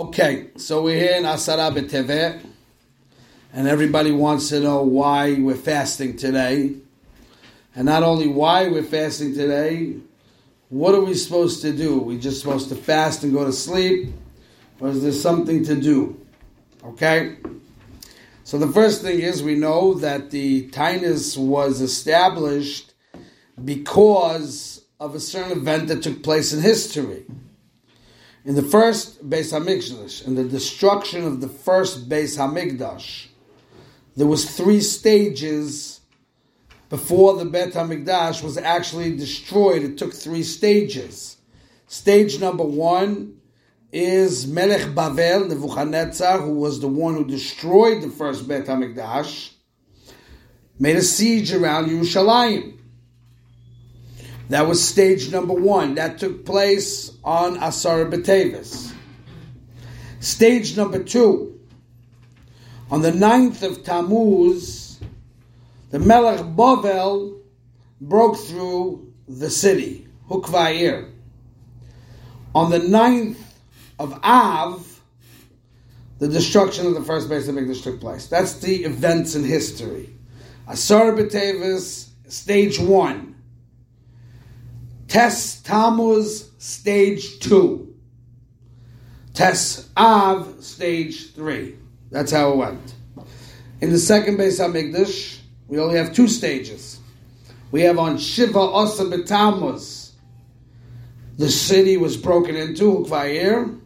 Okay, so we're here in Asara B'Tevet, and everybody wants to know why we're fasting today. And not only why we're fasting today, what are we supposed to do? We're just supposed to fast and go to sleep, or is there something to do? Okay? So the first thing is we know that the Tainus was established because of a certain event that took place in history. In the first Beis HaMikdash, in the destruction of the first Beis HaMikdash, there was 3 stages before the Beit HaMikdash was actually destroyed. It took 3 stages. Stage number 1 is Melech Bavel, Nebuchadnezzar, who was the one who destroyed the first Beit HaMikdash, made a siege around Yerushalayim. That was stage number 1. That took place on Asara B'Tevet. Stage number 2. On the 9th of Tammuz, the Melech Bavel broke through the city, Hukvair. On the 9th of Av, the destruction of the first Beis HaMikdash took place. That's the events in history. Asara B'Tevet, stage 1. Tes Tammuz, stage 2. Tes Av, stage 3. That's how it went. In the second Beis HaMikdash, we only have 2 stages. We have on Shiva Osa B'Tammuz, the city was broken into, Hukvair.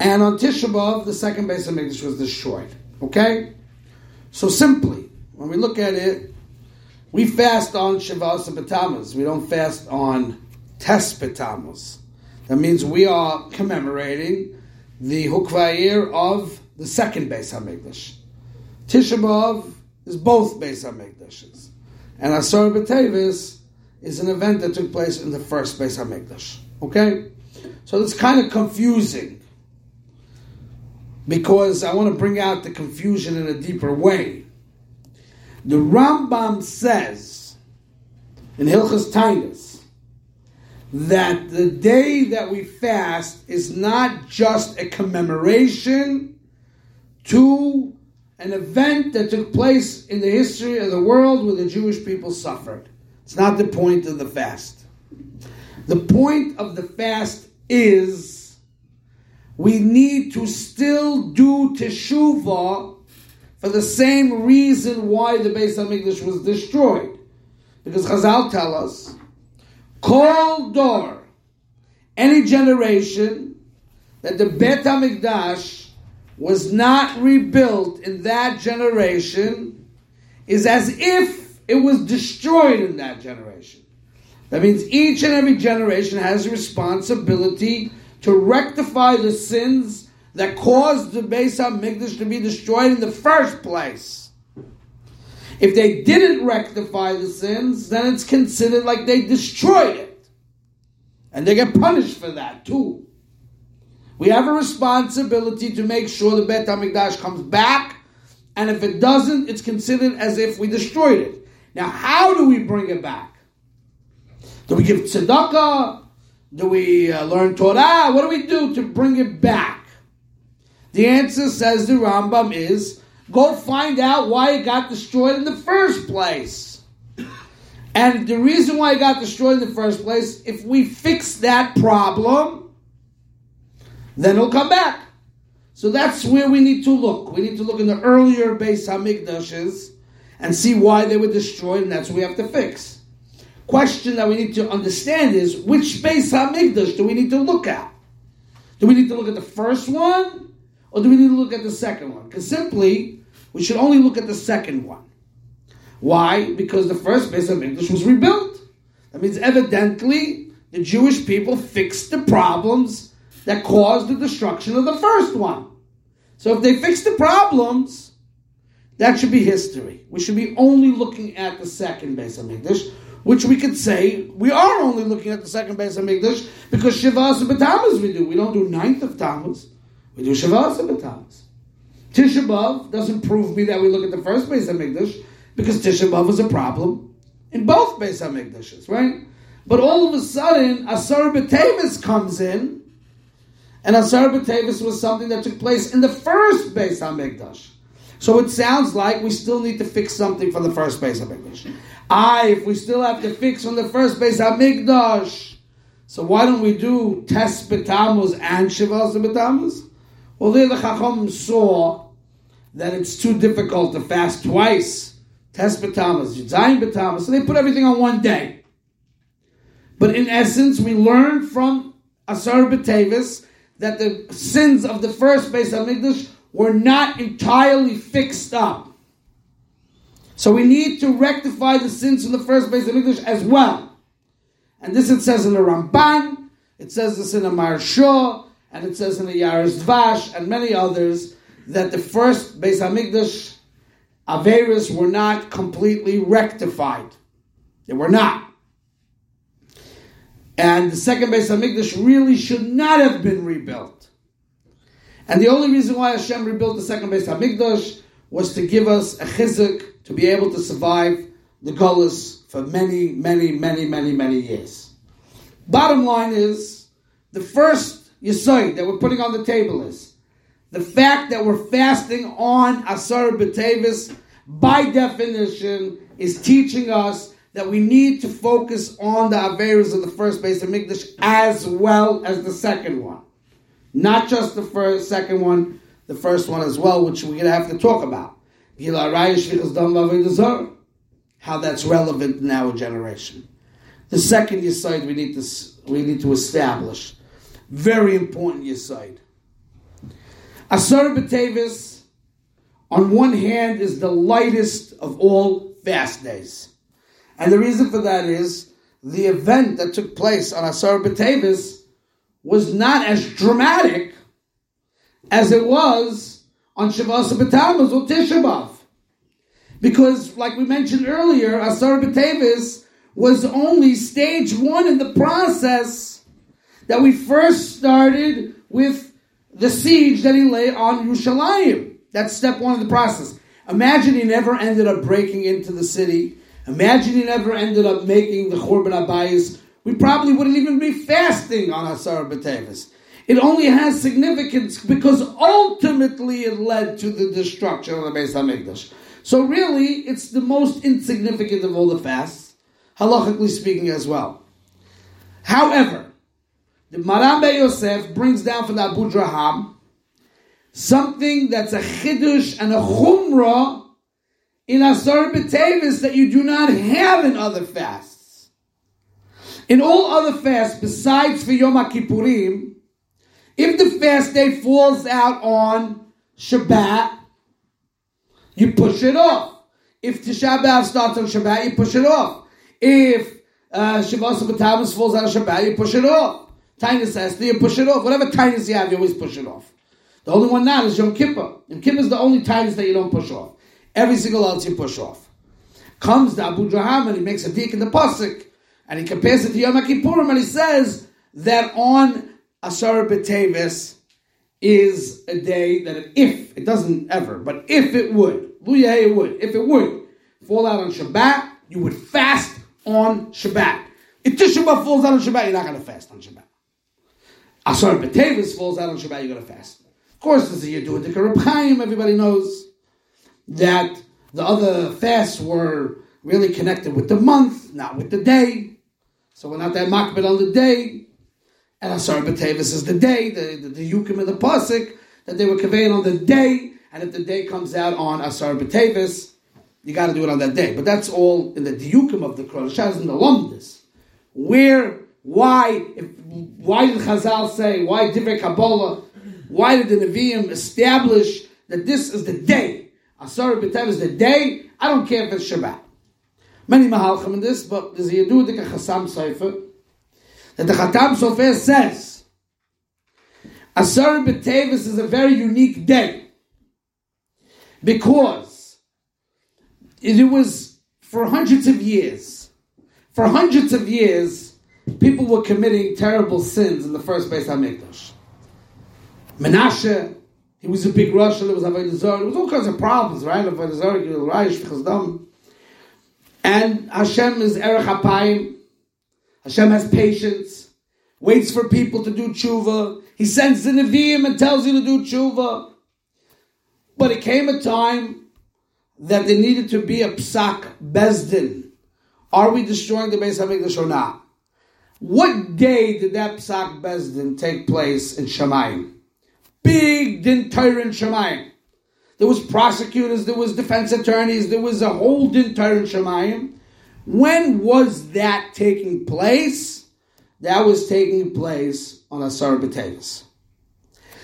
And on Tisha B'Av, the second Beis HaMikdash was destroyed. Okay? So simply, when we look at it, we fast on Shiva Osa B'Tammuz. We don't fast on Tes B'Tammuz. That means we are commemorating the Hukvair of the second Beis HaMikdash. Tisha B'Av is both Beis HaMikdashes. And Asara B'Tevet is an event that took place in the first Beis HaMikdash. Okay? So it's kind of confusing, because I want to bring out the confusion in a deeper way. The Rambam says in Hilchos Tainus that the day that we fast is not just a commemoration to an event that took place in the history of the world where the Jewish people suffered. It's not the point of the fast. The point of the fast is we need to still do teshuvah for the same reason why the Beis HaMikdash was destroyed. Because Chazal tell us, Kol Dor, any generation, that the Beit HaMikdash was not rebuilt in that generation, is as if it was destroyed in that generation. That means each and every generation has a responsibility to rectify the sins that caused the Beis HaMikdash to be destroyed in the first place. If they didn't rectify the sins, then it's considered like they destroyed it. And they get punished for that too. We have a responsibility to make sure the Beit HaMikdash comes back, and if it doesn't, it's considered as if we destroyed it. Now, how do we bring it back? Do we give tzedakah? Do we learn Torah? What do we do to bring it back? The answer, says the Rambam, is go find out why it got destroyed in the first place. And the reason why it got destroyed in the first place, if we fix that problem, then it'll come back. So that's where we need to look. We need to look in the earlier Beis HaMikdashes and see why they were destroyed, and that's what we have to fix. Question that we need to understand is, which Beis HaMikdash do we need to look at? Do we need to look at the first one? Or do we need to look at the second one? Because simply, we should only look at the second one. Why? Because the first Beis HaMikdash was rebuilt. That means evidently, the Jewish people fixed the problems that caused the destruction of the first one. So if they fixed the problems, that should be history. We should be only looking at the second Beis HaMikdash, which we could say, we are only looking at the second Beis HaMikdash because Shiva Osa B'Tammuz we do. We don't do 9th of Tammuz. We do Shiva Osa B'Tammuz. Tisha B'Av doesn't prove me that we look at the first Beis HaMikdash, because Tisha B'Av was a problem in both Beis HaMikdashes, right? But all of a sudden, Asara B'Tevet comes in, and Asar B'Tevis was something that took place in the first Beis HaMikdash. So it sounds like we still need to fix something from the first Beis HaMikdash. If we still have to fix from the first Beis HaMikdash, so why don't we do Tes B'Tammuz and Shivas B'Tammuz? Well, there the Chacham saw that it's too difficult to fast twice. Tes B'Tammuz, Zayin B'Tammuz, so they put everything on one day. But in essence, we learn from Asar B'Tevis that the sins of the first Beis HaMikdash were not entirely fixed up. So we need to rectify the sins from the first Beis HaMikdash as well. And this it says in the Ramban, it says this in the Maharsha, and it says in the Yaris Dvash, and many others, that the first Beis HaMikdash Averis were not completely rectified. They were not. And the second Beis HaMikdash really should not have been rebuilt. And the only reason why Hashem rebuilt the second Beis HaMikdash was to give us a chizuk to be able to survive the Golus for many, many, many, many, many years. Bottom line is, the first yesod that we're putting on the table is the fact that we're fasting on Asar B'Tevis, by definition, is teaching us that we need to focus on the Averas of the first Beis HaMikdash as well as the second one. Not just the second one, the first one as well, which we're going to have to talk about. How that's relevant in our generation. The second yesod we need to establish. Very important yesod. Asar B'Tevis, on one hand, is the lightest of all fast days. And the reason for that is the event that took place on Asar B'Tevis was not as dramatic as it was on Shavuos B'Tammuz or Tisha B'Av. Because, like we mentioned earlier, Asar B'Tevis was only stage one in the process that we first started with the siege that he laid on Yerushalayim. That's step one of the process. Imagine he never ended up breaking into the city. Imagine he never ended up making the Churban Abayis. We probably wouldn't even be fasting on Asar B'Tevis. It only has significance because ultimately it led to the destruction of the Beis HaMikdash. So really, it's the most insignificant of all the fasts, halachically speaking as well. However, the Maram Bei Yosef brings down from the Abu Draham something that's a chidush and a chumrah in Asar B'Tevis that you do not have in other fasts. In all other fasts, besides for Yom HaKippurim, if the fast day falls out on Shabbat, you push it off. If Tisha B'Av starts on Shabbat, you push it off. If Shavuos B'Tammuz falls out on Shabbat, you push it off. Tainus Esther, you push it off. Whatever tainus you have, you always push it off. The only one now is Yom Kippur. Yom Kippur is the only tainus that you don't push off. Every single else you push off. Comes the Abu Draham and he makes a dik in the pasuk and he compares it to Yom Kippurim and he says that on Asar B'Tevis is a day that if, it doesn't ever, but if it would, if it would fall out on Shabbat, you would fast on Shabbat. If Tisha B'Av falls out on Shabbat, you're not going to fast on Shabbat. Asar B'Tevis falls out on Shabbat, you're going to fast. Of course, this is you do a dik of Reb Chaim, everybody knows that the other fasts were really connected with the month, not with the day. So we're not that makbid on the day. And Asar B'Tevis is the day, the Yukim and the Pasuk, that they were conveying on the day. And if the day comes out on Asar B'Tevis, you got to do it on that day. But that's all in the Yukim of the Kroshas and the Lomdus. Why did Chazal say, why Divrei Kabbalah, why did the Nevi'im establish that this is the day? Asar B'Tevis is the day. I don't care if it's Shabbat. Many mahalchim in this, but there's a Yedu Dik HaChatam Sofer that the Chatam Sofer says Asar B'Tevis is a very unique day because it was for hundreds of years people were committing terrible sins in the first Beis HaMikdash. Menashe, he was a big Russian, there was Avodah Zarah, there was all kinds of problems, right? Avodah Zarah, Raish, Chazdam. And Hashem is Erech HaPayim. Hashem has patience. waits for people to do tshuva. He sends the Nevi'im and tells you to do tshuva. But it came a time that there needed to be a psak bezdin. Are we destroying the Beis HaMikdash or not? What day did that psak bezdin take place in Shemayim? Big din Torah in Shemayim. There was prosecutors, there was defense attorneys, there was a whole din Torah in Shemayim. When was that taking place? That was taking place on Asar B'Teves.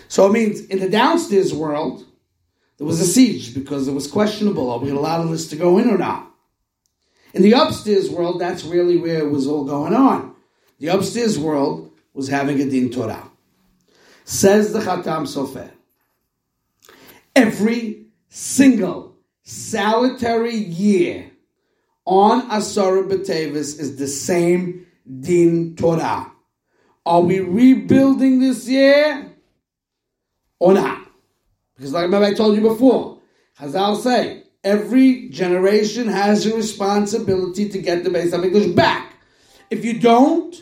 So it means in the downstairs world, there was a siege because it was questionable. Are we allowing this to go in or not? In the upstairs world, that's really where it was all going on. The upstairs world was having a Din Torah. Says the Khatam Sofer, every single solitary year on Asar B'Teves is the same Din Torah. Are we rebuilding this year or not? Because like I told you before, Chazal say, every generation has a responsibility to get the Beis HaMikdash back. If you don't,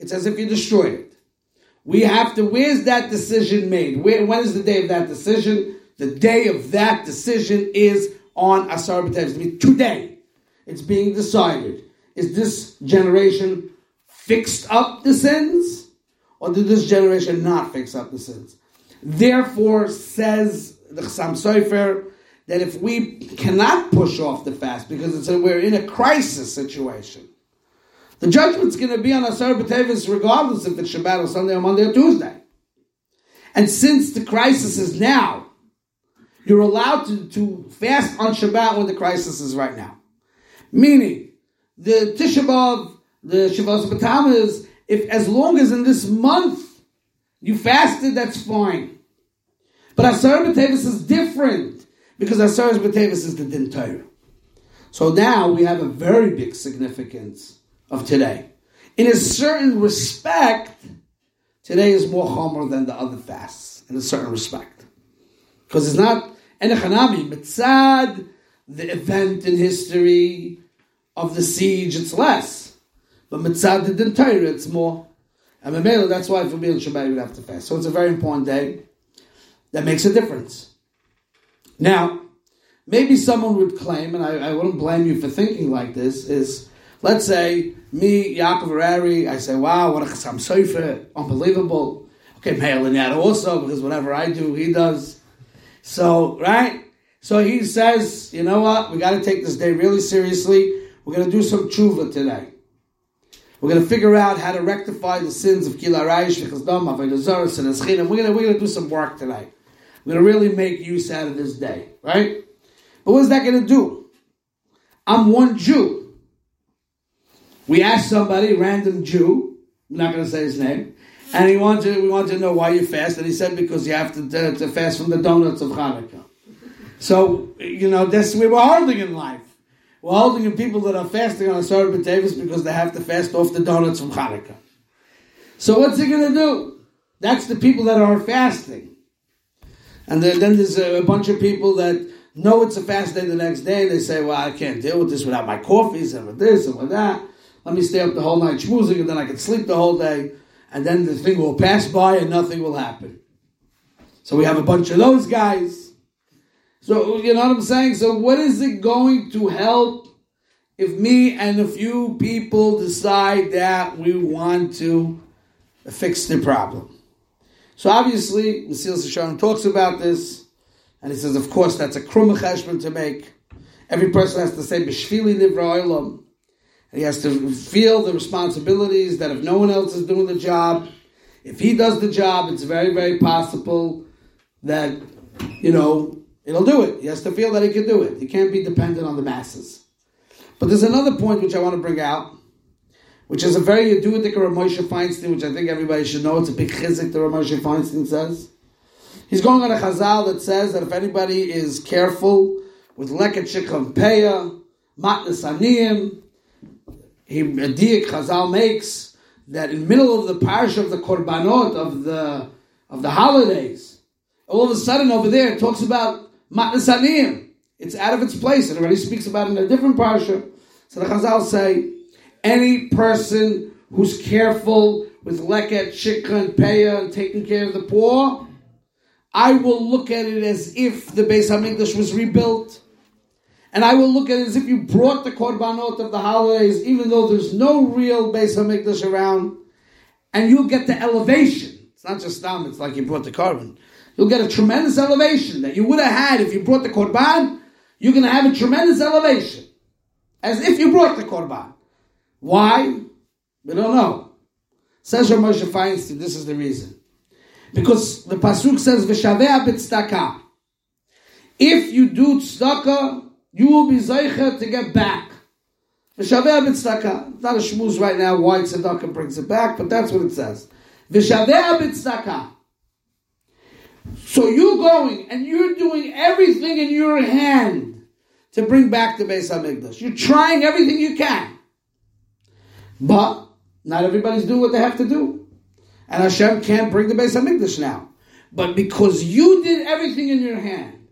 it's as if you destroyed it. We have to, where's that decision made? When is the day of that decision? The day of that decision is on Asar B'Teves. I mean, today, it's being decided. Is this generation fixed up the sins, or did this generation not fix up the sins? Therefore, says the Chassam Sofer, that if we cannot push off the fast because we're in a crisis situation, the judgment's going to be on Asar B'Teves regardless if it's Shabbat or Sunday or Monday or Tuesday. And since the crisis is now, you're allowed to fast on Shabbat when the crisis is right now. Meaning, the Tisha B'Av, the Shavuos B'Tamas, if as long as in this month you fasted, that's fine. But Asar B'Teves is different because Asar B'Teves is the Din Torah. So now we have a very big significance of today. In a certain respect, today is more chomer than the other fasts. In a certain respect. Because it's not enechanami, mitzad, the event in history of the siege, it's less. But mitzad the Din Torah, it's more. And Mamela, that's why for being Shabbat, you would have to fast. So it's a very important day that makes a difference. Now, maybe someone would claim, and I wouldn't blame you for thinking like this, is, let's say, me, Yaakov Harari, I say, wow, what a Chassam Sofer, unbelievable. Okay, Meir Laniada also, because whatever I do, he does. So, right? So he says, you know what? We got to take this day really seriously. We're going to do some tshuva today. We're going to figure out how to rectify the sins of Kila Raish, Chazdam, Avodah Zarah, Sinas Chinam. We're going to do some work tonight. We're going to really make use out of this day, right? But what is that going to do? I'm one Jew. We asked somebody, random Jew, I'm not going to say his name, and we wanted to know why you fast, and he said because you have to fast from the donuts of Hanukkah. So, you know, that's we were holding in life. We're holding in people that are fasting on Asar B'Teves because they have to fast off the donuts from Hanukkah. So what's it going to do? That's the people that are fasting. And then there's a bunch of people that know it's a fast day the next day. They say, well, I can't deal with this without my coffees and with this and with that. Let me stay up the whole night schmoozing and then I can sleep the whole day. And then the thing will pass by and nothing will happen. So we have a bunch of those guys. So, you know what I'm saying? So what is it going to help if me and a few people decide that we want to fix the problem? So obviously, Mesil Sisharim talks about this, and he says, of course, that's a krum cheshbon to make. Every person has to say, B'shvili nivra olam. And he has to feel the responsibilities that if no one else is doing the job, if he does the job, it's very, very possible that, you know, it'll do it. He has to feel that he can do it. He can't be dependent on the masses. But there's another point which I want to bring out, which is a very Yedu'adik Rav Moshe Feinstein, which I think everybody should know. It's a big chizik that Rav Moshe Feinstein says. He's going on a chazal that says that if anybody is careful with leket shikam peya, matnas aniyim, a diak chazal makes that in the middle of the parish of the korbanot, of the holidays, all of a sudden over there it talks about Matnas Aniyim. It's out of its place. It already speaks about it in a different parsha. So the Chazal say, any person who's careful with leket, shikra, and peya, and taking care of the poor, I will look at it as if the Beis HaMikdash was rebuilt. And I will look at it as if you brought the korbanot of the holidays, even though there's no real Beis HaMikdash around. And you'll get the elevation. It's not just stam, it's like you brought the korban. You'll get a tremendous elevation that you would have had if you brought the korban. You're going to have a tremendous elevation. As if you brought the korban. Why? We don't know. Says Rav Moshe Feinstein, this is the reason. Because the pasuk says, V'shaveh b'tzedakah. If you do tzedakah, you will be zeicher to get back. V'shaveh b'tzedakah. Not a shmuz right now why tzedakah brings it back, but that's what it says. V'shaveh b'tzedakah. So you're going and you're doing everything in your hand to bring back the Beis HaMikdash. You're trying everything you can. But not everybody's doing what they have to do. And Hashem can't bring the Beis HaMikdash now. But because you did everything in your hand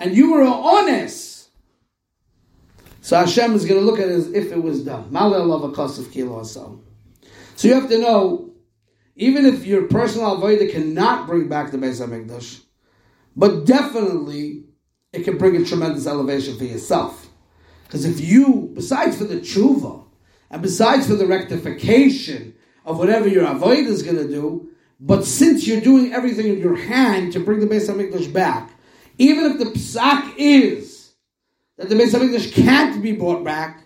and you were honest, so Hashem is going to look at it as if it was done. So you have to know, even if your personal avodah cannot bring back the Beis HaMikdash, but definitely it can bring a tremendous elevation for yourself. Because if you, besides for the tshuva, and besides for the rectification of whatever your avodah is going to do, but since you're doing everything in your hand to bring the Beis HaMikdash back, even if the psak is that the Beis HaMikdash can't be brought back,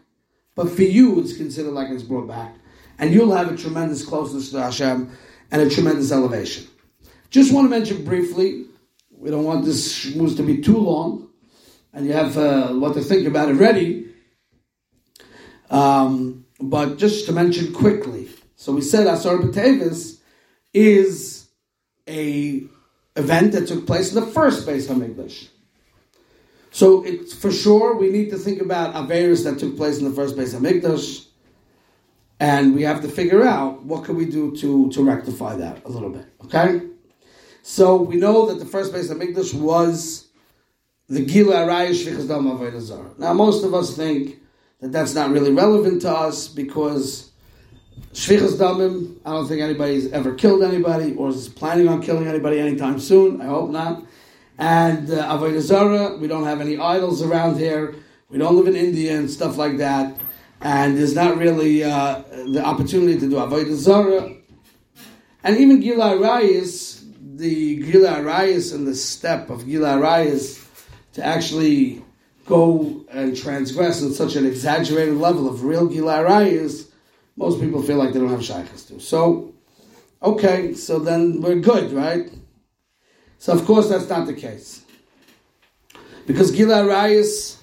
but for you it's considered like it's brought back. And you'll have a tremendous closeness to Hashem and a tremendous elevation. Just want to mention briefly, we don't want this shmuz to be too long, and you have what to think about already. But just to mention quickly, so we said Asar B'Tevis is an event that took place in the first Beis HaMikdash. So it's for sure we need to think about Averis that took place in the first Beis HaMikdash. And we have to figure out what can we do to rectify that a little bit, okay? So we know that the first Beis HaMikdash was the Gilui Araya Shvichas Dam Avodah Zarah. Now most of us think that that's not really relevant to us because Shvichas Damim, I don't think anybody's ever killed anybody or is planning on killing anybody anytime soon. I hope not. And Avodah Zarah, we don't have any idols around here. We don't live in India and stuff like that. And there's not really the opportunity to do Avodah Zarah. And even Gilui Arayis, the Gilui Arayis and the step of Gilui Arayis to actually go and transgress on such an exaggerated level of real Gilui Arayis, most people feel like they don't have shaykhs to. So, okay, so then we're good, right? So, of course, that's not the case. Because Gilui Arayis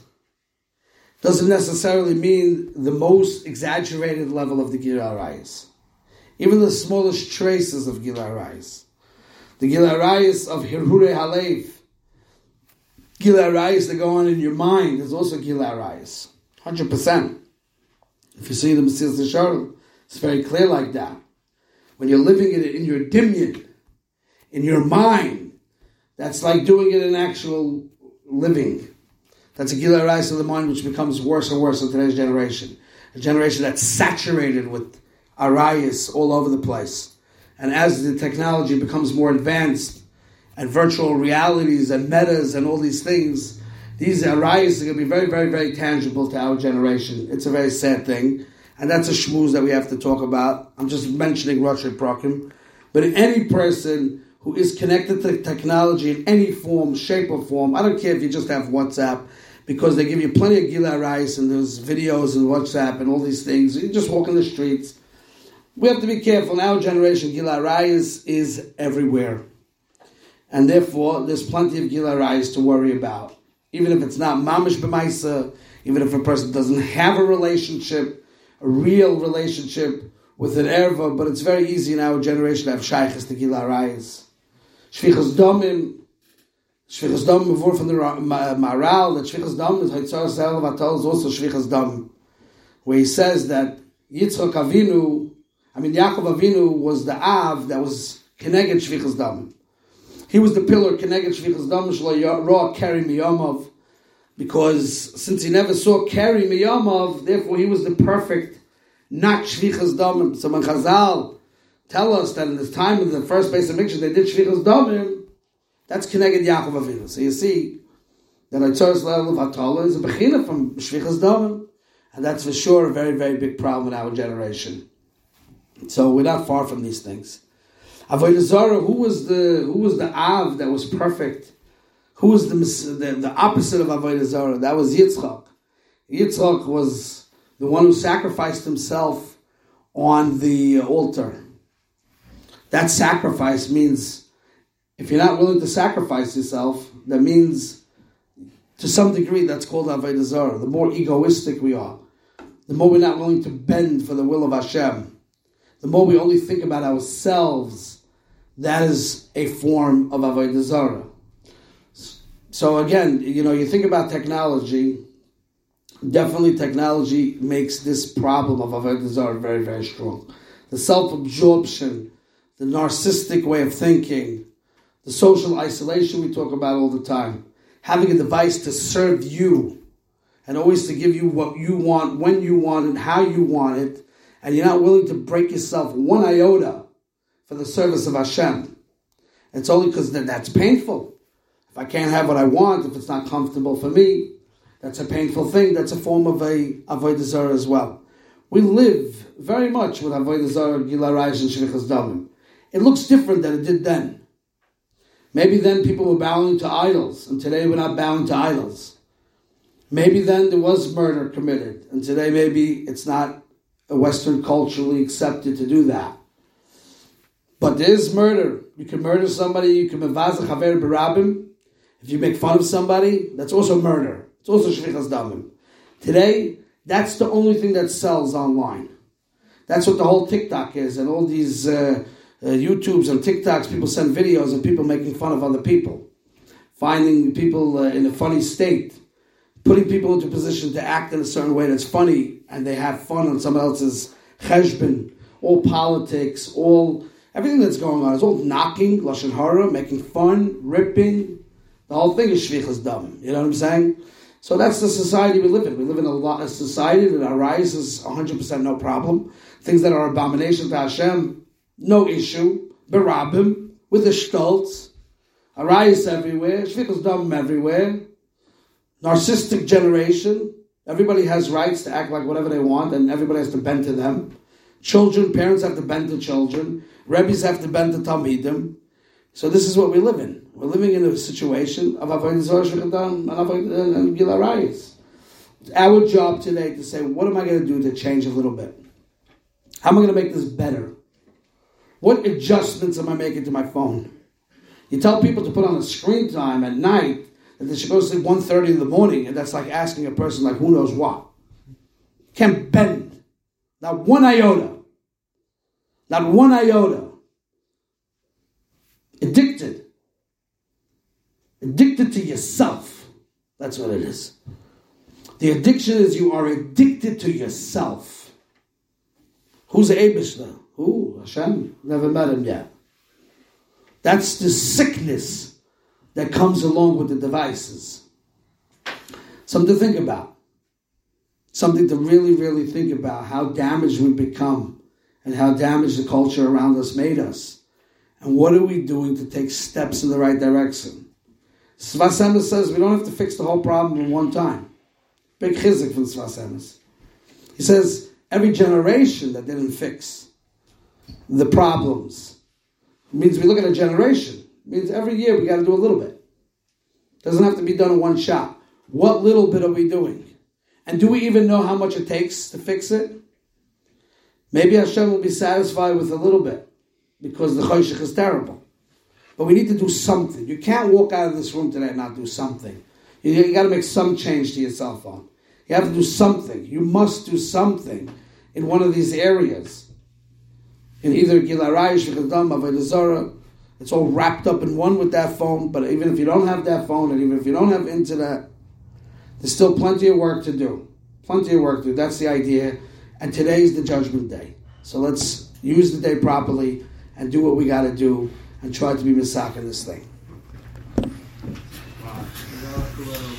doesn't necessarily mean the most exaggerated level of the Gilui Arayis. Even the smallest traces of Gilui Arayis. The Gilui Arayis of Hirhure Halev. Gilui Arayis that go on in your mind is also Gilui Arayis. 100%. If you see the Mesilas Yesharim, it's very clear like that. When you're living it in your dimyan, in your mind, that's like doing it in actual living. That's a Gilui Arayis of the mind which becomes worse and worse in today's generation. A generation that's saturated with Arayis all over the place. And as the technology becomes more advanced and virtual realities and metas and all these things, these Arayis are going to be very, very, very tangible to our generation. It's a very sad thing. And that's a shmooze that we have to talk about. I'm just mentioning Rotshei Prakim. But any person who is connected to technology in any form, shape or form, I don't care if you just have WhatsApp, because they give you plenty of Gilui Arayis and there's videos and WhatsApp and all these things. You just walk in the streets. We have to be careful. In our generation, Gilui Arayis is everywhere. And therefore, there's plenty of Gilui Arayis to worry about. Even if it's not mamish b'maisa, even if a person doesn't have a relationship, a real relationship with an erva, but it's very easy in our generation to have shaykhs to Gilui Arayis. Shvichas Damim, Mavur from the Maharal, that Shvichas Damim is Haitzar Sa'el Vatal is also Shvichas Damim, where he says that Yaakov Avinu was the Av that was Keneged Shvichas Damim. He was the pillar Keneged Shvichas Damim, Shlo Ra Keri Miyamav, because since he never saw Keri Miyamav, therefore he was the perfect not Shvichas Damim. So when Chazal tell us that in this time of the first base of Mikdash they did Shvichas Damim, that's Keneged Yaakov Avinu. So you see that Aitzoros level of Hatala is a Bechina from Shvichas Damim, and that's for sure a very, very big problem in our generation. So we're not far from these things. Avodah Zarah, who was the Av that was perfect? Who was the opposite of Avodah Zarah? That was Yitzchak. Yitzchak was the one who sacrificed himself on the altar. That sacrifice means, if you're not willing to sacrifice yourself, that means, to some degree, that's called Avodah Zarah. The more egoistic we are, the more we're not willing to bend for the will of Hashem, the more we only think about ourselves, that is a form of Avodah Zarah. So again, you think about technology. Definitely technology makes this problem of Avodah Zarah very, very strong. The self-absorption, the narcissistic way of thinking, the social isolation we talk about all the time, having a device to serve you and always to give you what you want, when you want, and how you want it, and you're not willing to break yourself one iota for the service of Hashem. It's only because that's painful. If I can't have what I want, if it's not comfortable for me, that's a painful thing. That's a form of a Avodah Zarah as well. We live very much with Avodah Zarah, Gilui Arayis, and Shvichas Damim. It looks different than it did then. Maybe then people were bowing to idols, and today we're not bowing to idols. Maybe then there was murder committed, and today maybe it's not Western culturally accepted to do that. But there is murder. You can murder somebody, you can mevazeh chaver b'rabim. If you make fun of somebody, that's also murder. It's also shvichas damim. Today, that's the only thing that sells online. That's what the whole TikTok is, and all these YouTubes and TikToks, people send videos of people making fun of other people, finding people in a funny state, putting people into a position to act in a certain way that's funny, and they have fun on someone else's cheshbon. All politics, all everything that's going on is all knocking, lashon hara, making fun, ripping. The whole thing is shvichas damim. You know what I'm saying? So that's the society we live in. We live in a society that arises 100% no problem. Things that are abominations to Hashem, no issue. Berabim, with the shtolz. Arayis everywhere, shvichas damim everywhere. Narcissistic generation. Everybody has rights to act like whatever they want, and everybody has to bend to them. Children, parents have to bend to children. Rebbes have to bend to Talmidim. So this is what we live in. We're living in a situation of Avodah Zarah, Shvichas Damim, and Gilui Arayis. It's our job today to say, what am I going to do to change a little bit? How am I going to make this better? What adjustments am I making to my phone? You tell people to put on a screen time at night, and they're supposed to sleep 1:30 in the morning, and that's like asking a person like who knows what. Can't bend. Not one iota. Not one iota. Addicted. Addicted to yourself. That's what it is. The addiction is you are addicted to yourself. Who's Abishna? Who? Hashem. Never met him yet. That's the sickness that comes along with the devices. Something to think about. Something to really, really think about how damaged we've become and how damaged the culture around us made us. And what are we doing to take steps in the right direction? Sfas Emes says we don't have to fix the whole problem in one time. Big chizuk from Sfas Emes. He says every generation that didn't fix the problems, it means we look at a generation. Means every year we got to do a little bit. Doesn't have to be done in one shot. What little bit are we doing? And do we even know how much it takes to fix it? Maybe Hashem will be satisfied with a little bit because the choshech is terrible. But we need to do something. You can't walk out of this room today and not do something. You got to make some change to your cell phone. You have to do something. You must do something in one of these areas. In either Gilui Arayis, Shvichas Damim, Avodah Zarah. It's all wrapped up in one with that phone, but even if you don't have that phone, and even if you don't have internet, there's still plenty of work to do. Plenty of work to do. That's the idea. And today's the judgment day. So let's use the day properly and do what we got to do and try to be misakin this thing.